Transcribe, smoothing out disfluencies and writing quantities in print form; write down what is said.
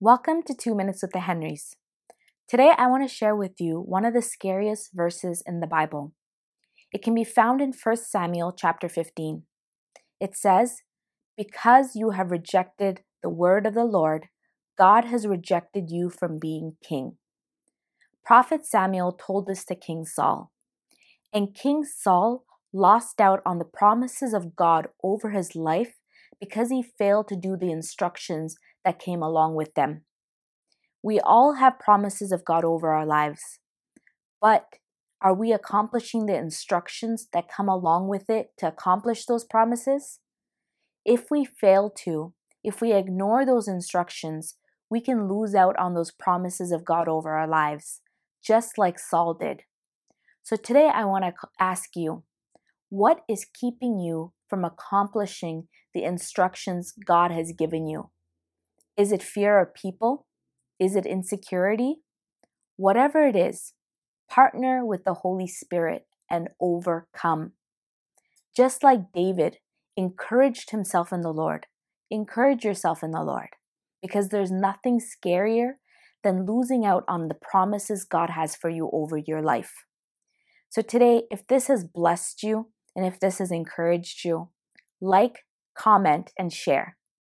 Welcome to 2 Minutes with the Henrys. Today I want to share with you one of the scariest verses in the Bible. It can be found in 1 Samuel chapter 15. It says, "Because you have rejected the word of the Lord, God has rejected you from being king." Prophet Samuel told this to King Saul, and King Saul lost out on the promises of God over his life because he failed to do the instructions that came along with them. We all have promises of God over our lives, but are we accomplishing the instructions that come along with it to accomplish those promises? If we fail to, if we ignore those instructions, we can lose out on those promises of God over our lives, just like Saul did. So today I want to ask you, what is keeping you from accomplishing the instructions God has given you? Is it fear of people? Is it insecurity? Whatever it is, partner with the Holy Spirit and overcome. Just like David encouraged himself in the Lord, encourage yourself in the Lord, because there's nothing scarier than losing out on the promises God has for you over your life. So today, if this has blessed you and if this has encouraged you, like, comment, and share.